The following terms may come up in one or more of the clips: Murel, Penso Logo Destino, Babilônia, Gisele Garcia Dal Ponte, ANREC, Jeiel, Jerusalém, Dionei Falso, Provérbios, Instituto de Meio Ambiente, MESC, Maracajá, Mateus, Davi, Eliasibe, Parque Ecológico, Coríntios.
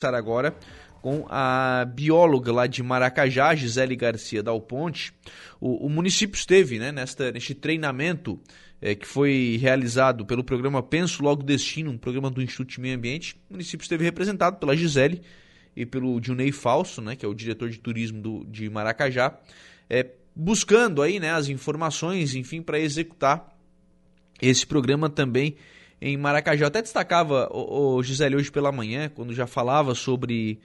Estar agora com a bióloga lá de Maracajá, Gisele Garcia Dal Ponte. O município esteve, né, neste treinamento que foi realizado pelo programa Penso Logo Destino, um programa do Instituto de Meio Ambiente. O município esteve representado pela Gisele e pelo Dionei Falso, né, que é o diretor de turismo de Maracajá, buscando aí, né, as informações, enfim, para executar esse programa também em Maracajá. Eu até destacava, Gisele, hoje pela manhã, quando já falava sobre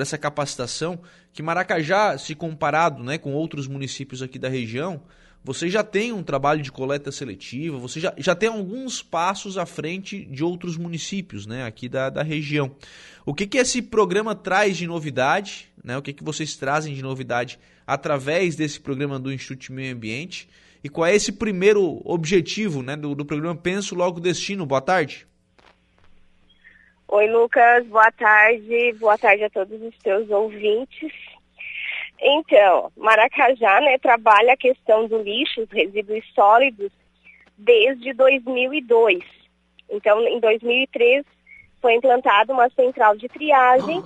essa capacitação, que Maracajá, se comparado, né, com outros municípios aqui da região, você já tem um trabalho de coleta seletiva, você já tem alguns passos à frente de outros municípios, né, aqui da região. O que esse programa traz de novidade, né, o que vocês trazem de novidade através desse programa do Instituto de Meio Ambiente? E qual é esse primeiro objetivo, né, do programa Penso Logo Destino? Boa tarde. Oi, Lucas. Boa tarde. Boa tarde a todos os teus ouvintes. Então, Maracajá, né, trabalha a questão do lixo, os resíduos sólidos, desde 2002. Então, em 2003, foi implantada uma central de triagem,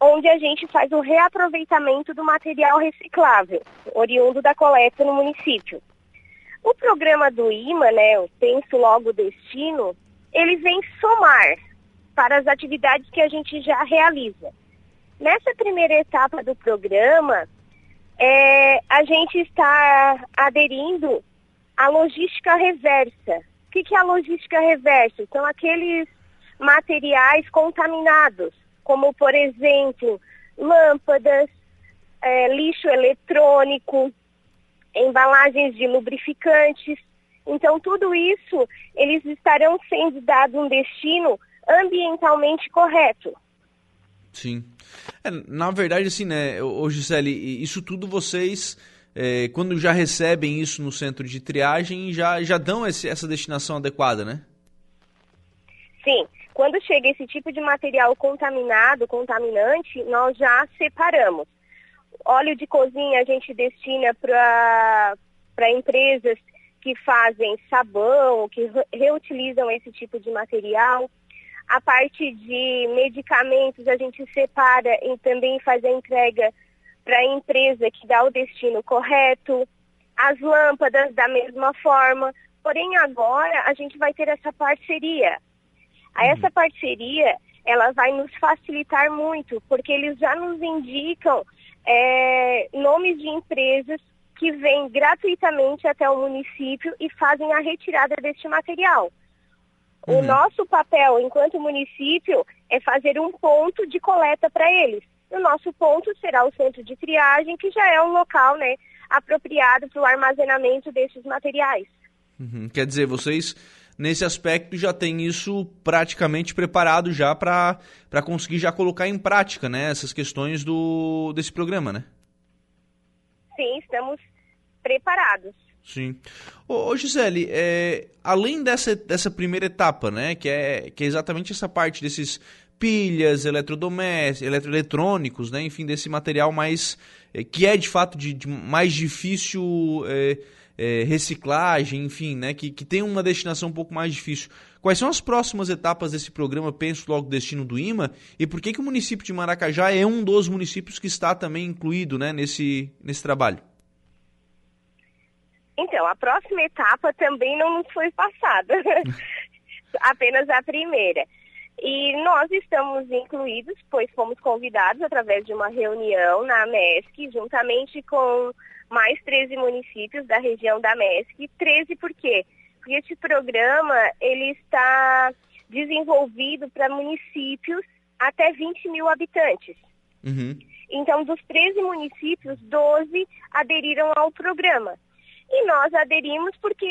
onde a gente faz o reaproveitamento do material reciclável, oriundo da coleta no município. O programa do IMA, né, o Penso Logo Destino, ele vem somar para as atividades que a gente já realiza. Nessa primeira etapa do programa, a gente está aderindo à logística reversa. O que é a logística reversa? São aqueles materiais contaminados, como, por exemplo, lâmpadas, lixo eletrônico, embalagens de lubrificantes. Então, tudo isso, eles estarão sendo dado um destino ambientalmente correto. Sim. Na verdade, assim, né, Gisele, isso tudo vocês, quando já recebem isso no centro de triagem, já dão essa destinação adequada, né? Sim. Quando chega esse tipo de material contaminado, contaminante, nós já separamos. Óleo de cozinha a gente destina para empresas que fazem sabão, que reutilizam esse tipo de material. A parte de medicamentos a gente separa e também faz a entrega para a empresa que dá o destino correto. As lâmpadas da mesma forma. Porém, agora a gente vai ter essa parceria. Essa parceria, ela vai nos facilitar muito, porque eles já nos indicam nomes de empresas que vêm gratuitamente até o município e fazem a retirada deste material. O nosso papel, enquanto município, é fazer um ponto de coleta para eles. O nosso ponto será o centro de triagem, que já é um local, né, apropriado para o armazenamento desses materiais. Quer dizer, vocês, nesse aspecto, já tem isso praticamente preparado já para conseguir já colocar em prática, né, essas questões desse programa, né? Sim, estamos preparados. Sim. Ô Gisele, além dessa primeira etapa, né, que é exatamente essa parte desses pilhas, eletrodomésticos, eletrônicos, né, enfim, desse material mais, que é de fato de mais difícil... reciclagem, enfim, né, que tem uma destinação um pouco mais difícil. Quais são as próximas etapas desse programa Penso Logo Destino do IMA e por que o município de Maracajá é um dos municípios que está também incluído, né, nesse trabalho? Então, a próxima etapa também não nos foi passada, apenas a primeira. E nós estamos incluídos, pois fomos convidados através de uma reunião na MESC, juntamente com mais 13 municípios da região da MESC. 13 por quê? Porque este programa, ele está desenvolvido para municípios até 20 mil habitantes. Uhum. Então, dos 13 municípios, 12 aderiram ao programa. E nós aderimos porque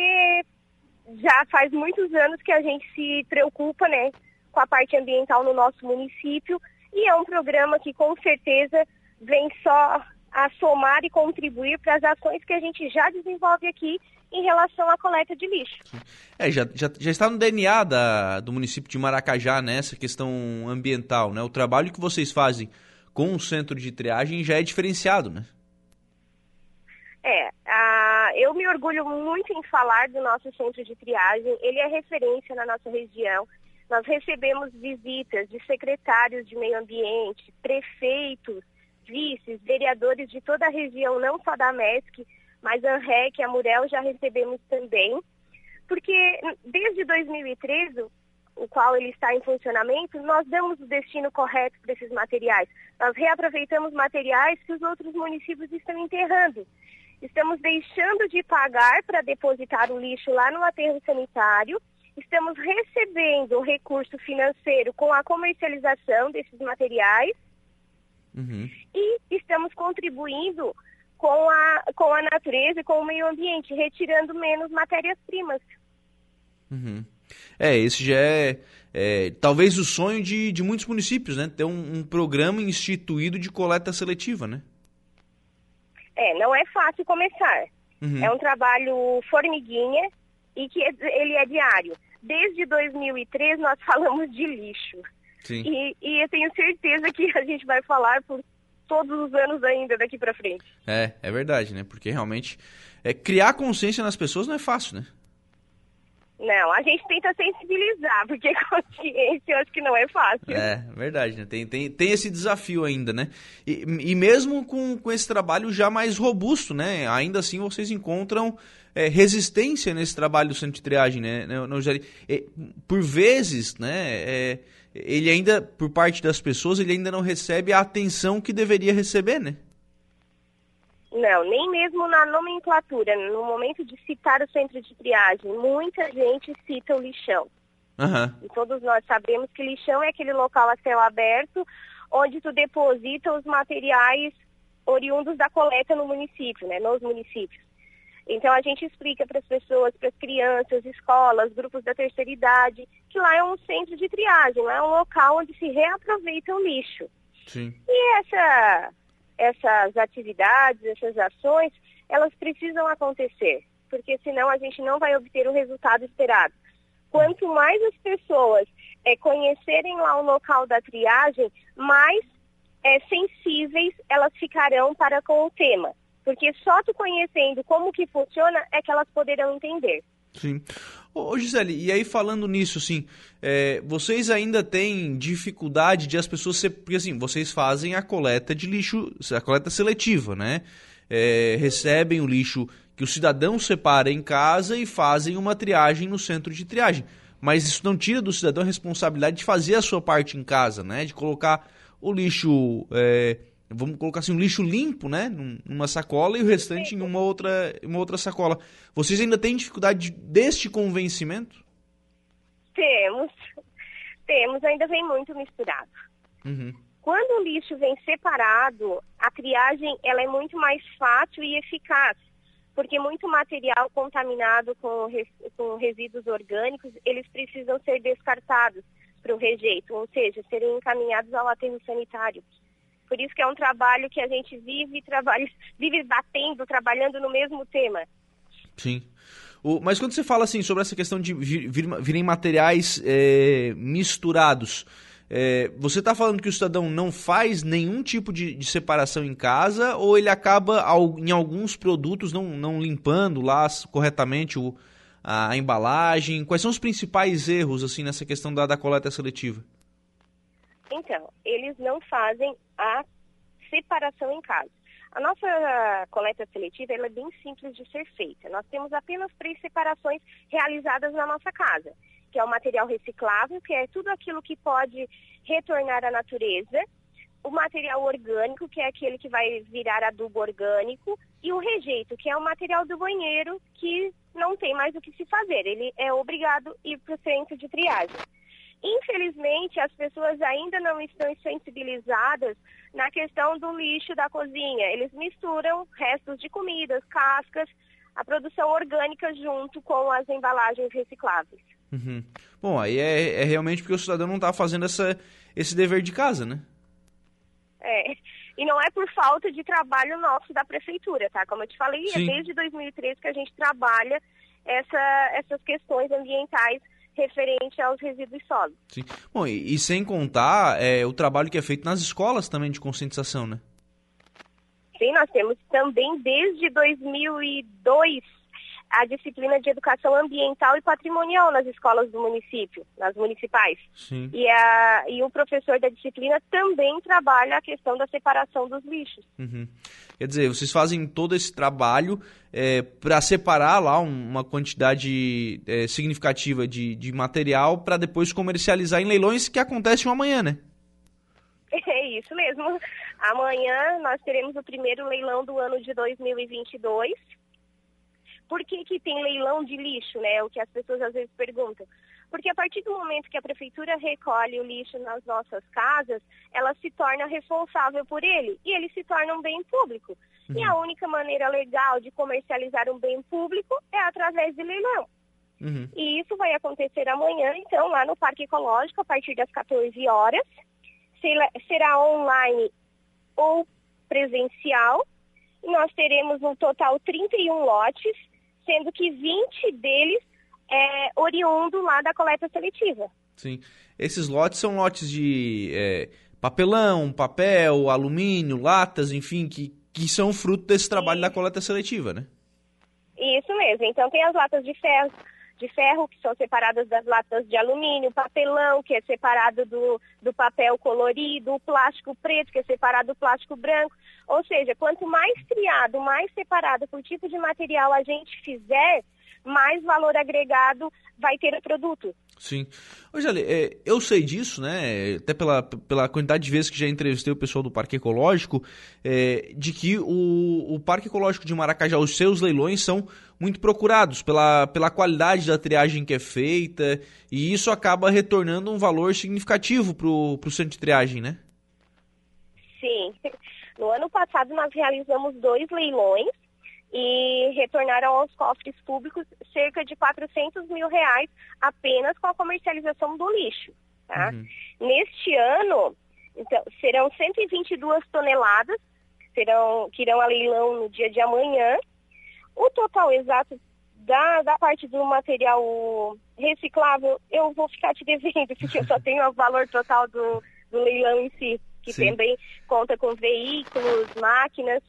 já faz muitos anos que a gente se preocupa, né, com a parte ambiental no nosso município, e é um programa que com certeza vem só a somar e contribuir para as ações que a gente já desenvolve aqui em relação à coleta de lixo. Já está no DNA do município de Maracajá, né, essa questão ambiental, né? O trabalho que vocês fazem com o centro de triagem já é diferenciado, né? Eu me orgulho muito em falar do nosso centro de triagem, ele é referência na nossa região. Nós recebemos visitas de secretários de meio ambiente, prefeitos, vices, vereadores de toda a região, não só da MESC, mas a ANREC, a Murel já recebemos também, porque desde 2013, o qual ele está em funcionamento, nós damos o destino correto para esses materiais. Nós reaproveitamos materiais que os outros municípios estão enterrando. Estamos deixando de pagar para depositar o lixo lá no aterro sanitário. Estamos recebendo um recurso financeiro com a comercialização desses materiais. Uhum. E estamos contribuindo com a natureza e com o meio ambiente, retirando menos matérias-primas. Uhum. Esse já é talvez o sonho de muitos municípios, né? Ter um programa instituído de coleta seletiva, né? Não é fácil começar. Uhum. É um trabalho formiguinha e que ele é diário. Desde 2003 nós falamos de lixo. Sim. E eu tenho certeza que a gente vai falar por todos os anos ainda daqui para frente. É verdade, né? Porque realmente criar consciência nas pessoas não é fácil, né? Não, a gente tenta sensibilizar, porque consciência eu acho que não é fácil. Verdade, né? Tem esse desafio ainda, né? E mesmo com esse trabalho já mais robusto, né? Ainda assim vocês encontram resistência nesse trabalho do centro de triagem, né? Por vezes, né? Ele ainda, por parte das pessoas, ele ainda não recebe a atenção que deveria receber, né? Não, nem mesmo na nomenclatura, no momento de citar o centro de triagem, muita gente cita o lixão. Uhum. E todos nós sabemos que lixão é aquele local a céu aberto, onde tu deposita os materiais oriundos da coleta no município, né, nos municípios. Então a gente explica para as pessoas, para as crianças, escolas, grupos da terceira idade, que lá é um centro de triagem, lá é um local onde se reaproveita o lixo. Sim. E essas atividades, essas ações, elas precisam acontecer, porque senão a gente não vai obter o resultado esperado. Quanto mais as pessoas conhecerem lá o local da triagem, mais sensíveis elas ficarão para com o tema, porque só tu conhecendo como que funciona é que elas poderão entender. Sim. Ô Gisele, e aí falando nisso, assim, vocês ainda têm dificuldade de as pessoas... Porque assim, vocês fazem a coleta de lixo, a coleta seletiva, né? Recebem o lixo que o cidadão separa em casa e fazem uma triagem no centro de triagem. Mas isso não tira do cidadão a responsabilidade de fazer a sua parte em casa, né? De colocar o lixo... Vamos colocar assim, um lixo limpo, né? Numa sacola e o restante em uma outra sacola. Vocês ainda têm dificuldade deste convencimento? Temos, ainda vem muito misturado. Uhum. Quando o lixo vem separado, a triagem ela é muito mais fácil e eficaz, porque muito material contaminado com resíduos orgânicos, eles precisam ser descartados para o rejeito, ou seja, serem encaminhados ao aterro sanitário. Por isso que é um trabalho que a gente vive batendo, trabalhando no mesmo tema. Sim. Mas quando você fala assim sobre essa questão de virem materiais misturados, você está falando que o cidadão não faz nenhum tipo de separação em casa ou ele acaba, em alguns produtos, não limpando lá corretamente a embalagem? Quais são os principais erros assim, nessa questão da coleta seletiva? Então, eles não fazem a separação em casa. A nossa coleta seletiva ela é bem simples de ser feita. Nós temos apenas 3 separações realizadas na nossa casa, que é o material reciclável, que é tudo aquilo que pode retornar à natureza, o material orgânico, que é aquele que vai virar adubo orgânico, e o rejeito, que é o material do banheiro, que não tem mais o que se fazer. Ele é obrigado a ir para o centro de triagem. Infelizmente, as pessoas ainda não estão sensibilizadas na questão do lixo da cozinha. Eles misturam restos de comidas, cascas, a produção orgânica junto com as embalagens recicláveis. Uhum. Bom, aí é realmente porque o cidadão não está fazendo esse dever de casa, né? E não é por falta de trabalho nosso da prefeitura, tá? Como eu te falei, Sim. É desde 2013 que a gente trabalha essas questões ambientais referente aos resíduos sólidos. Sim. Bom, e sem contar o trabalho que é feito nas escolas também de conscientização, né? Sim, nós temos também desde 2002 a disciplina de educação ambiental e patrimonial nas escolas do município, nas municipais. Sim. E o professor da disciplina também trabalha a questão da separação dos lixos. Uhum. Quer dizer, vocês fazem todo esse trabalho para separar lá uma quantidade significativa de material para depois comercializar em leilões que acontecem amanhã, né? É isso mesmo. Amanhã nós teremos o primeiro leilão do ano de 2022. Por que que tem leilão de lixo, né? O que as pessoas às vezes perguntam. Porque a partir do momento que a prefeitura recolhe o lixo nas nossas casas, ela se torna responsável por ele e ele se torna um bem público. Uhum. E a única maneira legal de comercializar um bem público é através de leilão. Uhum. E isso vai acontecer amanhã, então, lá no Parque Ecológico, a partir das 14 horas. Será online ou presencial. E nós teremos no total 31 lotes, sendo que 20 deles é oriundo lá da coleta seletiva. Sim. Esses lotes são lotes de papelão, papel, alumínio, latas, enfim, que são fruto desse trabalho da coleta seletiva, né? Isso mesmo. Então tem as latas de ferro, que são separadas das latas de alumínio, papelão, que é separado do papel colorido, o plástico preto, que é separado do plástico branco. Ou seja, quanto mais triado, mais separado por tipo de material a gente fizer, mais valor agregado vai ter o produto. Sim. Gisele, eu sei disso, né? Até pela quantidade de vezes que já entrevistei o pessoal do Parque Ecológico, de que o Parque Ecológico de Maracajá, os seus leilões são muito procurados pela qualidade da triagem que é feita, e isso acaba retornando um valor significativo para o centro de triagem, né? Sim. No ano passado nós realizamos 2 leilões, e retornaram aos cofres públicos cerca de R$400 mil apenas com a comercialização do lixo. Tá? Uhum. Neste ano, então, serão 122 toneladas que irão a leilão no dia de amanhã. O total exato da parte do material reciclável, eu vou ficar te devendo, porque eu só tenho o valor total do leilão em si, que Sim. também conta com veículos, máquinas...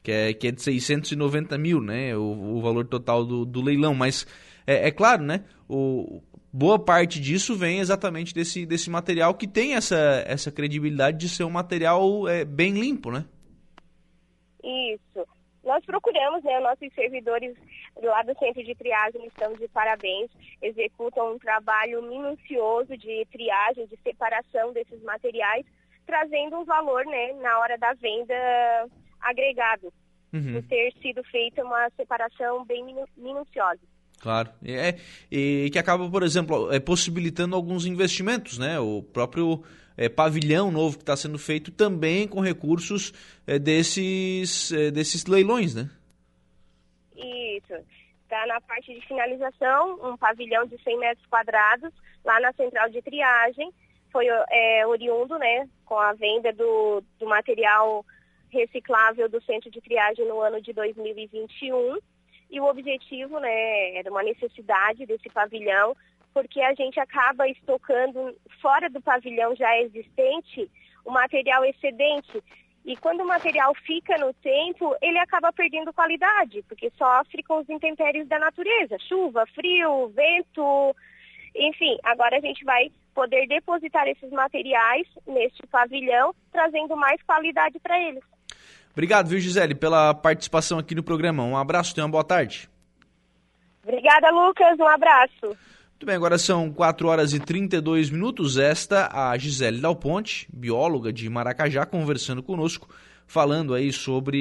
Que é de 690 mil, né, o valor total do leilão, mas é claro, né, boa parte disso vem exatamente desse material que tem essa credibilidade de ser um material bem limpo, né? Isso. Nós procuramos, né, nossos servidores lá do centro de triagem, estamos de parabéns, executam um trabalho minucioso de triagem, de separação desses materiais, trazendo um valor, né, na hora da venda... agregado, uhum. por ter sido feita uma separação bem minuciosa. Claro, e que acaba, por exemplo, possibilitando alguns investimentos, né? O próprio pavilhão novo que está sendo feito também com recursos desses leilões, né? Isso, está na parte de finalização, um pavilhão de 100 metros quadrados, lá na central de triagem, foi oriundo, né? Com a venda do material... reciclável do centro de triagem no ano de 2021, e o objetivo, né, era uma necessidade desse pavilhão, porque a gente acaba estocando fora do pavilhão já existente o material excedente, e quando o material fica no tempo, ele acaba perdendo qualidade, porque sofre com os intempéries da natureza, chuva, frio, vento, enfim, agora a gente vai poder depositar esses materiais neste pavilhão, trazendo mais qualidade para eles. Obrigado, viu, Gisele, pela participação aqui no programa. Um abraço, tenha uma boa tarde. Obrigada, Lucas, um abraço. Muito bem, agora são 4 horas e 32 minutos. Esta, a Gisele Dal Ponte, bióloga de Maracajá, conversando conosco, falando aí sobre...